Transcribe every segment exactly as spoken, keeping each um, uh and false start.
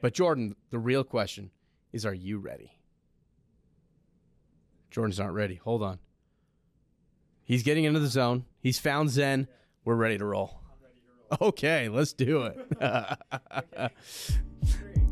But Jordan, the real question is, are you ready? Jordan's not ready. Hold on. He's getting into the zone. He's found Zen. We're ready to roll. I'm ready to roll. Okay, let's do it. Okay. Three, two.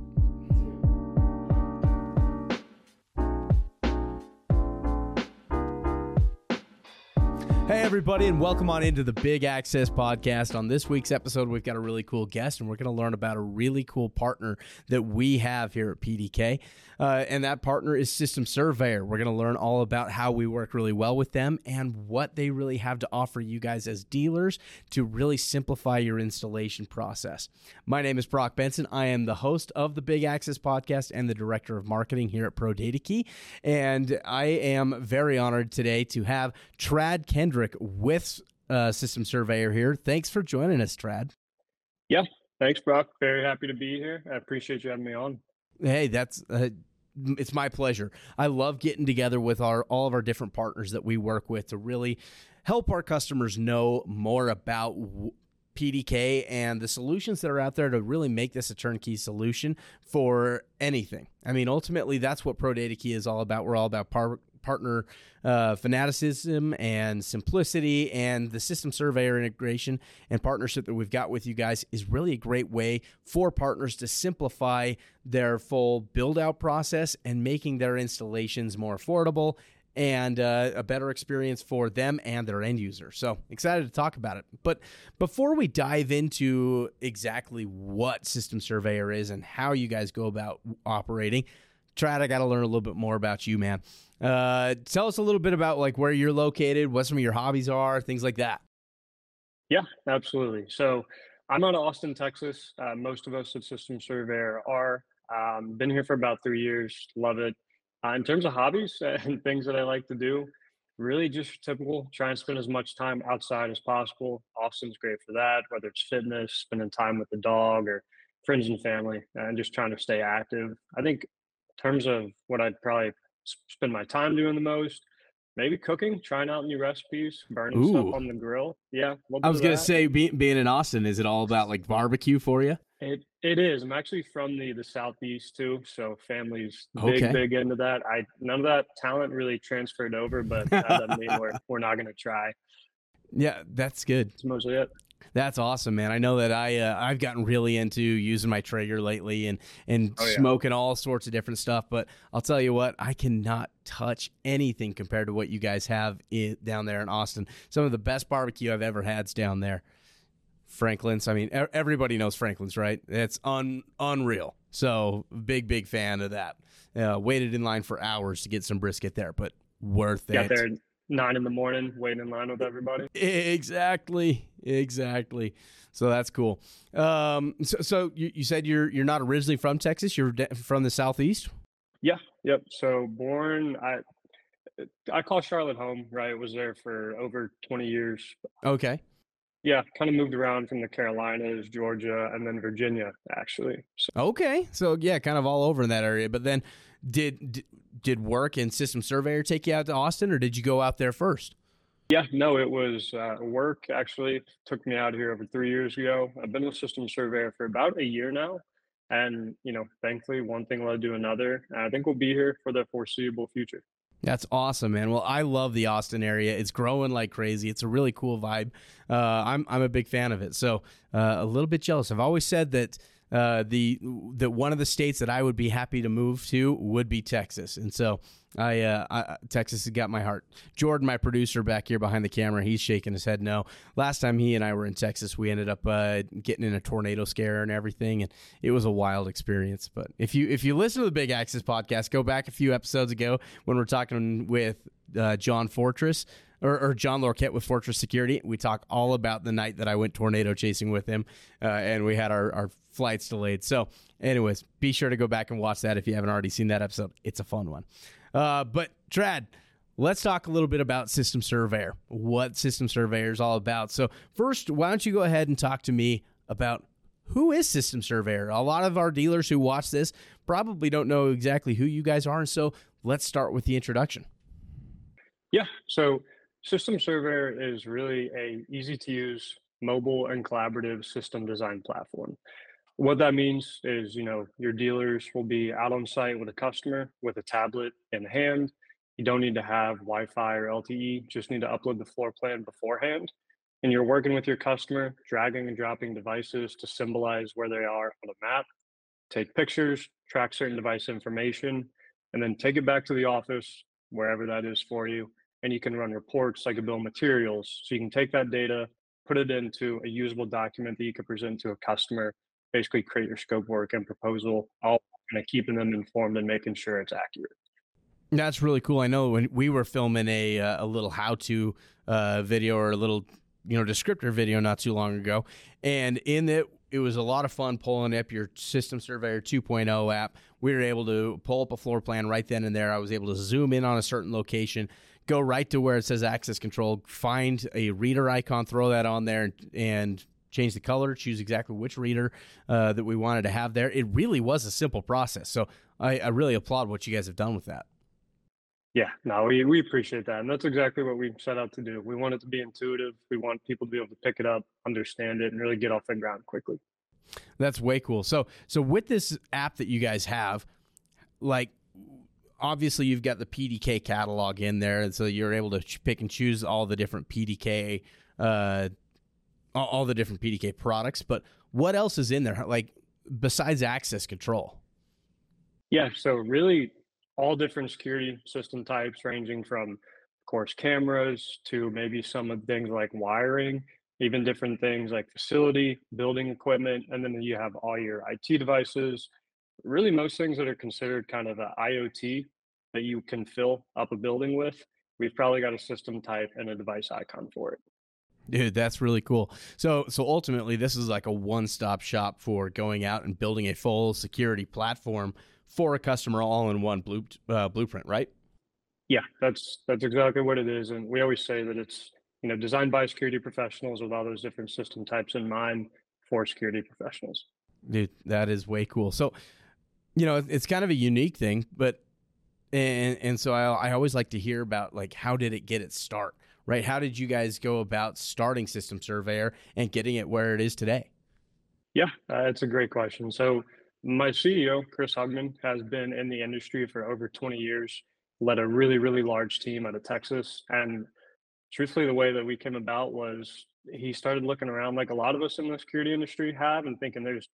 Hey, everybody, and welcome on into the Big Access Podcast. On this week's episode, we've got a really cool guest, and we're going to learn about a really cool partner that we have here at P D K. Uh, and that partner is System Surveyor. We're going to learn all about how we work really well with them and what they really have to offer you guys as dealers to really simplify your installation process. My name is Brock Benson. I am the host of the Big Access Podcast and the Director of Marketing here at ProDataKey. And I am very honored today to have Trad Kendrick with uh, System Surveyor here. Thanks for joining us, Trad. Yeah, thanks, Brock. Very happy to be here. I appreciate you having me on. Hey, that's uh, it's my pleasure. I love getting together with our all of our different partners that we work with to really help our customers know more about w- P D K and the solutions that are out there to really make this a turnkey solution for anything. I mean, ultimately, that's what ProDataKey is all about. We're all about par- partner uh, fanaticism and simplicity, and the System Surveyor integration and partnership that we've got with you guys is really a great way for partners to simplify their full build-out process and making their installations more affordable and uh, a better experience for them and their end user. So excited to talk about it. But before we dive into exactly what System Surveyor is and how you guys go about operating, Trad, I got to learn a little bit more about you, man. Uh, tell us a little bit about like where you're located, what some of your hobbies are, things like that. Yeah, absolutely. So I'm out of Austin, Texas. Uh, most of us at System Surveyor are. Um, been here for about three years. Love it. Uh, in terms of hobbies and things that I like to do, really just typical, try and spend as much time outside as possible. Austin's great for that, whether it's fitness, spending time with the dog or friends and family, and just trying to stay active. I think terms of what I'd probably spend my time doing the most, maybe cooking, trying out new recipes, burning Ooh. stuff on the grill. Yeah. I was going to say, be, being in Austin, is it all about like barbecue for you? It It is. I'm actually from the, the Southeast too. So family's big, okay. big into that. I None of that talent really transferred over, but that doesn't mean we're, we're not going to try. Yeah, that's good. That's mostly it. That's awesome, man. I know that I, uh, I've gotten really into using my Traeger lately and, and oh, yeah. smoking all sorts of different stuff, but I'll tell you what, I cannot touch anything compared to what you guys have in, down there in Austin. Some of the best barbecue I've ever had's down there. Franklin's. I mean, everybody knows Franklin's, right? It's un, unreal. So big, big fan of that. Uh, waited in line for hours to get some brisket there, but worth Got it. There. Nine in the morning, waiting in line with everybody. Exactly, exactly. So that's cool. Um, so, so you, you said you're you're not originally from Texas. You're de- from the Southeast. Yeah. Yep. So born, I I call Charlotte home. Right, was there for over twenty years. Okay. Yeah, kind of moved around from the Carolinas, Georgia, and then Virginia, actually. So. Okay, so yeah, kind of all over in that area. But then, did did work in System Surveyor take you out to Austin, or did you go out there first? Yeah, no, it was uh, work. Actually, took me out here over three years ago. I've been with System Surveyor for about a year now, and you know, thankfully, one thing led to another. I think we'll be here for the foreseeable future. That's awesome, man. Well, I love the Austin area. It's growing like crazy. It's a really cool vibe. Uh, I'm I'm a big fan of it. So uh, a little bit jealous. I've always said that uh, the that one of the states that I would be happy to move to would be Texas, and so I, uh, I Texas has got my heart. Jordan, my producer back here behind the camera, he's shaking his head no. Last time he and I were in Texas, we ended up uh, getting in a tornado scare and everything, and it was a wild experience. But if you if you listen to the Big Access Podcast, go back a few episodes ago when we were talking with uh, John Fortress or, or John Lorquette with Fortress Security. We talk all about the night that I went tornado chasing with him, uh, and we had our, our flights delayed. So anyways, be sure to go back and watch that if you haven't already seen that episode. It's a fun one. Uh, but Trad, let's talk a little bit about System Surveyor, what System Surveyor is all about. So first, why don't you go ahead and talk to me about who is System Surveyor? A lot of our dealers who watch this probably don't know exactly who you guys are. And so let's start with the introduction. Yeah. So System Surveyor is really a easy to use mobile and collaborative system design platform. What that means is, you know, your dealers will be out on site with a customer with a tablet in hand. You don't need to have Wi-Fi or L T E, just need to upload the floor plan beforehand. And you're working with your customer, dragging and dropping devices to symbolize where they are on a map, take pictures, track certain device information, and then take it back to the office, wherever that is for you. And you can run reports like a bill of materials. So you can take that data, put it into a usable document that you could present to a customer, basically create your scope work and proposal, all kind of keeping them informed and making sure it's accurate. That's really cool. I know when we were filming a uh, a little how-to uh, video or a little you know descriptor video not too long ago, and in it it was a lot of fun pulling up your System Surveyor two point oh app. We were able to pull up a floor plan right then and there. I was able to zoom in on a certain location, go right to where it says access control, find a reader icon, throw that on there, and, and change the color, choose exactly which reader uh, that we wanted to have there. It really was a simple process. So I, I really applaud what you guys have done with that. Yeah, no, we, we appreciate that. And that's exactly what we've set out to do. We want it to be intuitive. We want people to be able to pick it up, understand it, and really get off the ground quickly. That's way cool. So so with this app that you guys have, like, obviously you've got the P D K catalog in there. And so you're able to pick and choose all the different P D K uh all the different P D K products, but what else is in there, like, besides access control? Yeah, so really all different security system types, ranging from, of course, cameras to maybe some of the things like wiring, even different things like facility, building equipment, and then you have all your I T devices, really most things that are considered kind of the I O T that you can fill up a building with. We've probably got a system type and a device icon for it. Dude, that's really cool. So so ultimately, this is like a one-stop shop for going out and building a full security platform for a customer all in one blue, uh, blueprint, right? Yeah, that's that's exactly what it is. And we always say that it's you know designed by security professionals with all those different system types in mind for security professionals. Dude, that is way cool. So, you know, it's kind of a unique thing, but and and so I I always like to hear about, like, how did it get its start? Right? How did you guys go about starting System Surveyor and getting it where it is today? Yeah, uh, that's a great question. So my C E O, Chris Huggman, has been in the industry for over twenty years, led a really, really large team out of Texas. And truthfully, the way that we came about was he started looking around like a lot of us in the security industry have and thinking there's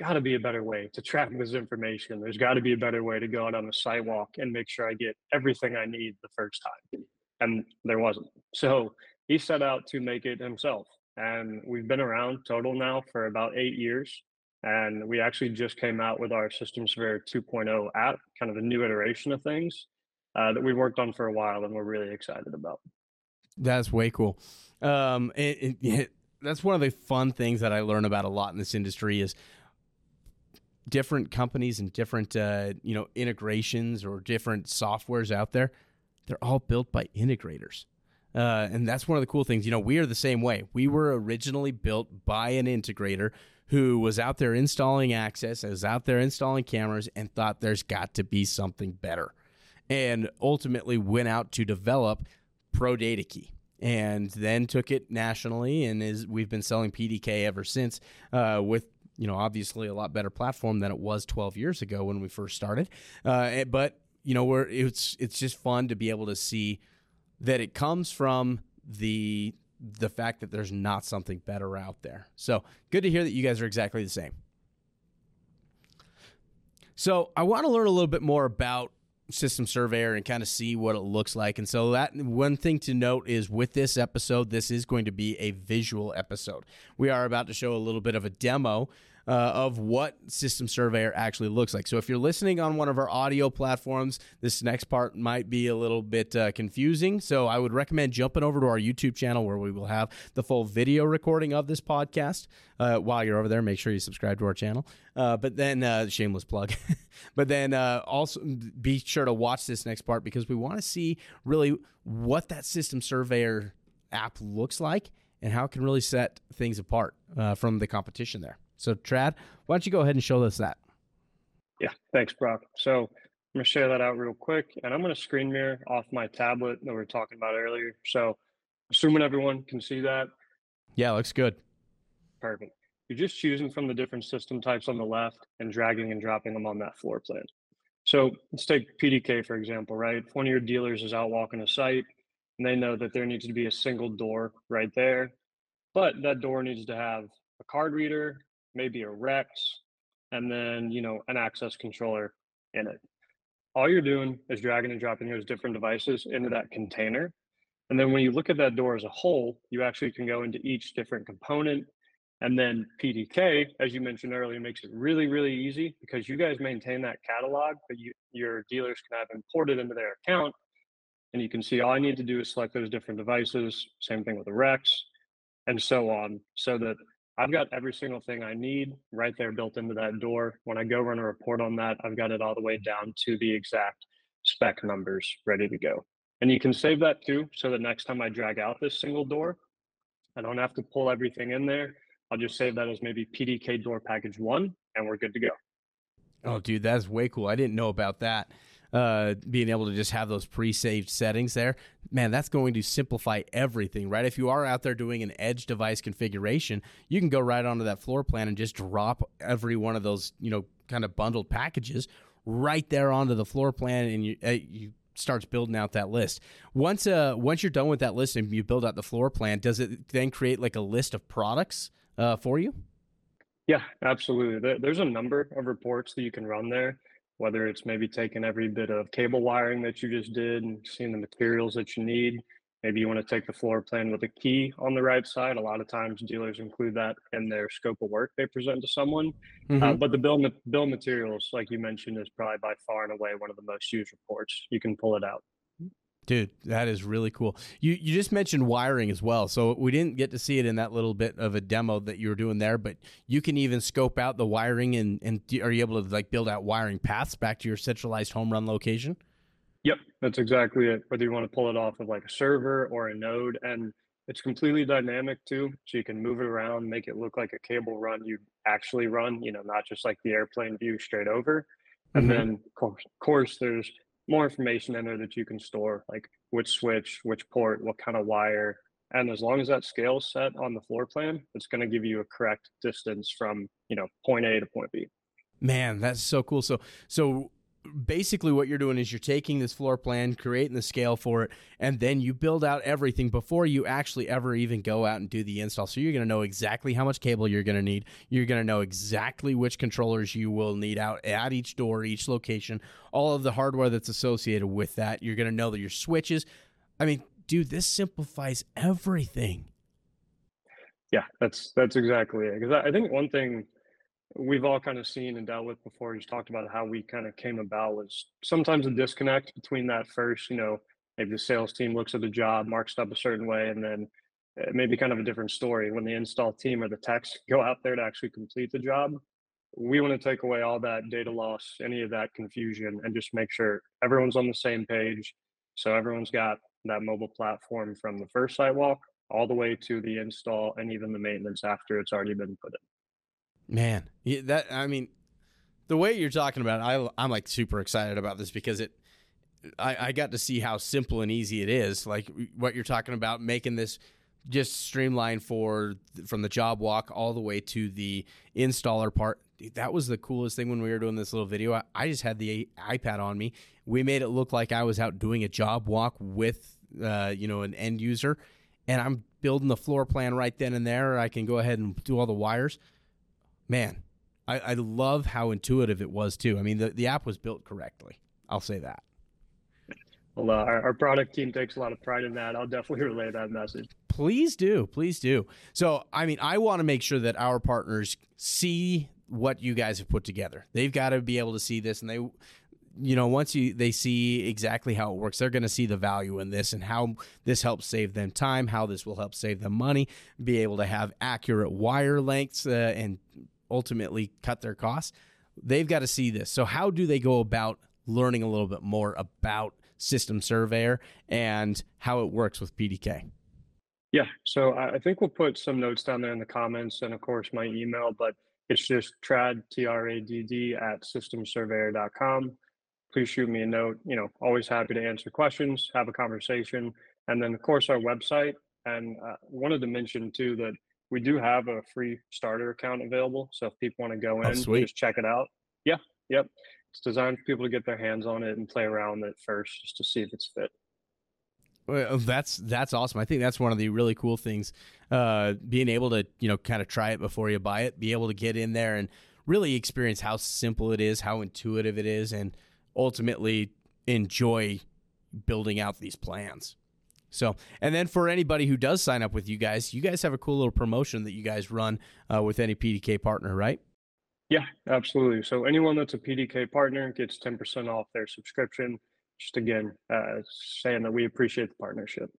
got to be a better way to track this information. There's got to be a better way to go out on the sidewalk and make sure I get everything I need the first time. And there wasn't. So he set out to make it himself. And we've been around total now for about eight years. And we actually just came out with our System Surveyor two point oh app, kind of a new iteration of things uh, that we worked on for a while and we're really excited about. That's way cool. Um, it, it, that's one of the fun things that I learn about a lot in this industry is different companies and different uh, you know integrations or different softwares out there. They're all built by integrators. Uh, and that's one of the cool things. You know, we are the same way. We were originally built by an integrator who was out there installing access, was out there installing cameras, and thought there's got to be something better. And ultimately went out to develop ProDataKey and then took it nationally. And is we've been selling P D K ever since uh, with, you know, obviously a lot better platform than it was twelve years ago when we first started. Uh, but You know, we're, it's it's just fun to be able to see that it comes from the the fact that there's not something better out there. So good to hear that you guys are exactly the same. So I want to learn a little bit more about System Surveyor and kind of see what it looks like. And so that one thing to note is with this episode, this is going to be a visual episode. We are about to show a little bit of a demo Uh, of what System Surveyor actually looks like. So if you're listening on one of our audio platforms, this next part might be a little bit uh, confusing. So I would recommend jumping over to our YouTube channel where we will have the full video recording of this podcast. Uh, while you're over there, make sure you subscribe to our channel. Uh, but then, uh, shameless plug. But then uh, also be sure to watch this next part because we want to see really what that System Surveyor app looks like and how it can really set things apart uh, from the competition there. So, Trad, why don't you go ahead and show us that? Yeah, thanks, Brock. So I'm going to share that out real quick, and I'm going to screen mirror off my tablet that we were talking about earlier. So assuming everyone can see that. Yeah, looks good. Perfect. you're just choosing from the different system types on the left and dragging and dropping them on that floor plan. So let's take P D K, for example, right? If one of your dealers is out walking a site and they know that there needs to be a single door right there, but that door needs to have a card reader, maybe a Rex, and then, you know, an access controller in it. All you're doing is dragging and dropping those different devices into that container. And then when you look at that door as a whole, you actually can go into each different component. And then P D K, as you mentioned earlier, makes it really, really easy because you guys maintain that catalog, but you, your dealers can have imported into their account. And you can see all I need to do is select those different devices, same thing with the Rex, and so on, so that I've got every single thing I need right there built into that door. When I go run a report on that, I've got it all the way down to the exact spec numbers ready to go. And you can save that too, so that next time I drag out this single door, I don't have to pull everything in there. I'll just save that as maybe P D K door package one, and we're good to go. Oh, dude, that's way cool. I didn't know about that. Uh, being able to just have those pre-saved settings there, man, that's going to simplify everything, right? If you are out there doing an edge device configuration, you can go right onto that floor plan and just drop every one of those, you know, kind of bundled packages right there onto the floor plan, and you, uh, you starts building out that list. Once, uh, once you're done with that list and you build out the floor plan, does it then create like a list of products uh, for you? Yeah, absolutely. There's a number of reports that you can run there, whether it's maybe taking every bit of cable wiring that you just did and seeing the materials that you need. Maybe you want to take the floor plan with a key on the right side. A lot of times dealers include that in their scope of work they present to someone. Mm-hmm. Uh, but the bill, bill materials, like you mentioned, is probably by far and away one of the most used reports. You can pull it out. Dude, that is really cool. You you just mentioned wiring as well. So we didn't get to see it in that little bit of a demo that you were doing there, but you can even scope out the wiring and, and do, are you able to like build out wiring paths back to your centralized home run location? Yep, that's exactly it. Whether you want to pull it off of like a server or a node, and it's completely dynamic too. So you can move it around, make it look like a cable run you actually run, you know, not just like the airplane view straight over. And mm-hmm. then of course, of course there's more information in there that you can store, like which switch, which port, what kind of wire. And as long as that scale's set on the floor plan, it's going to give you a correct distance from, you know, point A to point B. Man, that's so cool. So, so basically what you're doing is you're taking this floor plan, creating the scale for it, and then you build out everything before you actually ever even go out and do the install. So you're going to know exactly how much cable you're going to need. You're going to know exactly which controllers you will need out at each door, each location, all of the hardware that's associated with that. You're going to know that your switches. I mean, dude, this simplifies everything. Yeah, that's that's exactly it. Because I think one thing we've all kind of seen and dealt with before, just talked about how we kind of came about, was sometimes a disconnect between that first, you know, maybe the sales team looks at the job, marks it up a certain way, and then it may be kind of a different story when the install team or the techs go out there to actually complete the job. We want to take away all that data loss, any of that confusion, and just make sure everyone's on the same page. So everyone's got that mobile platform from the first site walk all the way to the install and even the maintenance after it's already been put in. Man, that, I mean, the way you're talking about it, I, I'm like super excited about this because it, I, I got to see how simple and easy it is. Like what you're talking about, making this just streamlined for from the job walk all the way to the installer part. Dude, that was the coolest thing when we were doing this little video. I, I just had the iPad on me. We made it look like I was out doing a job walk with, uh, you know, an end user, and I'm building the floor plan right then and there. I can go ahead and do all the wires. Man, I, I love how intuitive it was, too. I mean, the, the app was built correctly. I'll say that. Well, uh, our, our product team takes a lot of pride in that. I'll definitely relay that message. Please do. Please do. So, I mean, I want to make sure that our partners see what you guys have put together. They've got to be able to see this, and they... You know, once you they see exactly how it works, they're going to see the value in this and how this helps save them time, how this will help save them money, be able to have accurate wire lengths uh, and ultimately cut their costs. They've got to see this. So how do they go about learning a little bit more about System Surveyor and how it works with P D K? Yeah, so I think we'll put some notes down there in the comments and, of course, my email, but it's just trad, T R A D D, at system surveyor dot com. Please shoot me a note, you know, always happy to answer questions, have a conversation. And then of course, our website. And uh, wanted to mention too, that we do have a free starter account available. So if people want to go in, oh, just check it out. Yeah. Yep. It's designed for people to get their hands on it and play around with it first, just to see if it's fit. Well, that's, that's awesome. I think that's one of the really cool things, uh, being able to, you know, kind of try it before you buy it, be able to get in there and really experience how simple it is, how intuitive it is, and ultimately enjoy building out these plans. So, and then for anybody who does sign up with you guys, you guys have a cool little promotion that you guys run uh, with any P D K partner, right? Yeah, absolutely. So anyone that's a P D K partner gets ten percent off their subscription. Just again, uh, saying that we appreciate the partnership.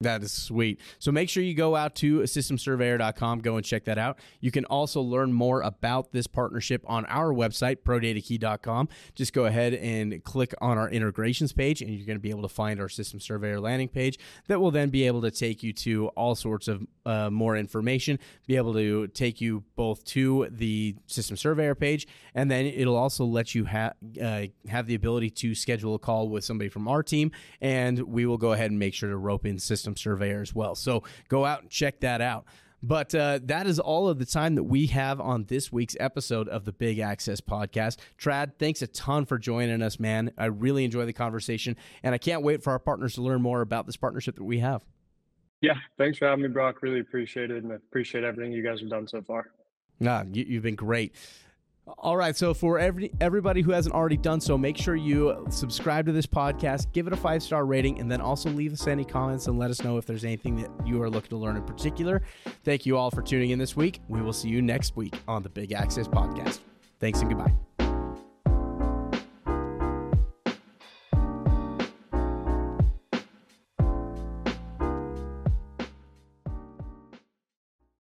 That is sweet. So make sure you go out to system surveyor dot com. Go and check that out. You can also learn more about this partnership on our website, pro data key dot com. Just go ahead and click on our integrations page, and you're going to be able to find our System Surveyor landing page that will then be able to take you to all sorts of uh, more information, be able to take you both to the System Surveyor page, and then it'll also let you ha- uh, have the ability to schedule a call with somebody from our team, and we will go ahead and make sure to rope in System Surveyor as well. So go out and check that out. But uh, that is all of the time that we have on this week's episode of the Big Access Podcast. Trad, thanks a ton for joining us, man. I really enjoy the conversation, and I can't wait for our partners to learn more about this partnership that we have. Yeah, thanks for having me, Brock. Really appreciate it, and I appreciate everything you guys have done so far. Nah, you, you've been great. All right, so for every everybody who hasn't already done so, make sure you subscribe to this podcast, give it a five-star rating, and then also leave us any comments and let us know if there's anything that you are looking to learn in particular. Thank you all for tuning in this week. We will see you next week on the Big Access Podcast. Thanks and goodbye.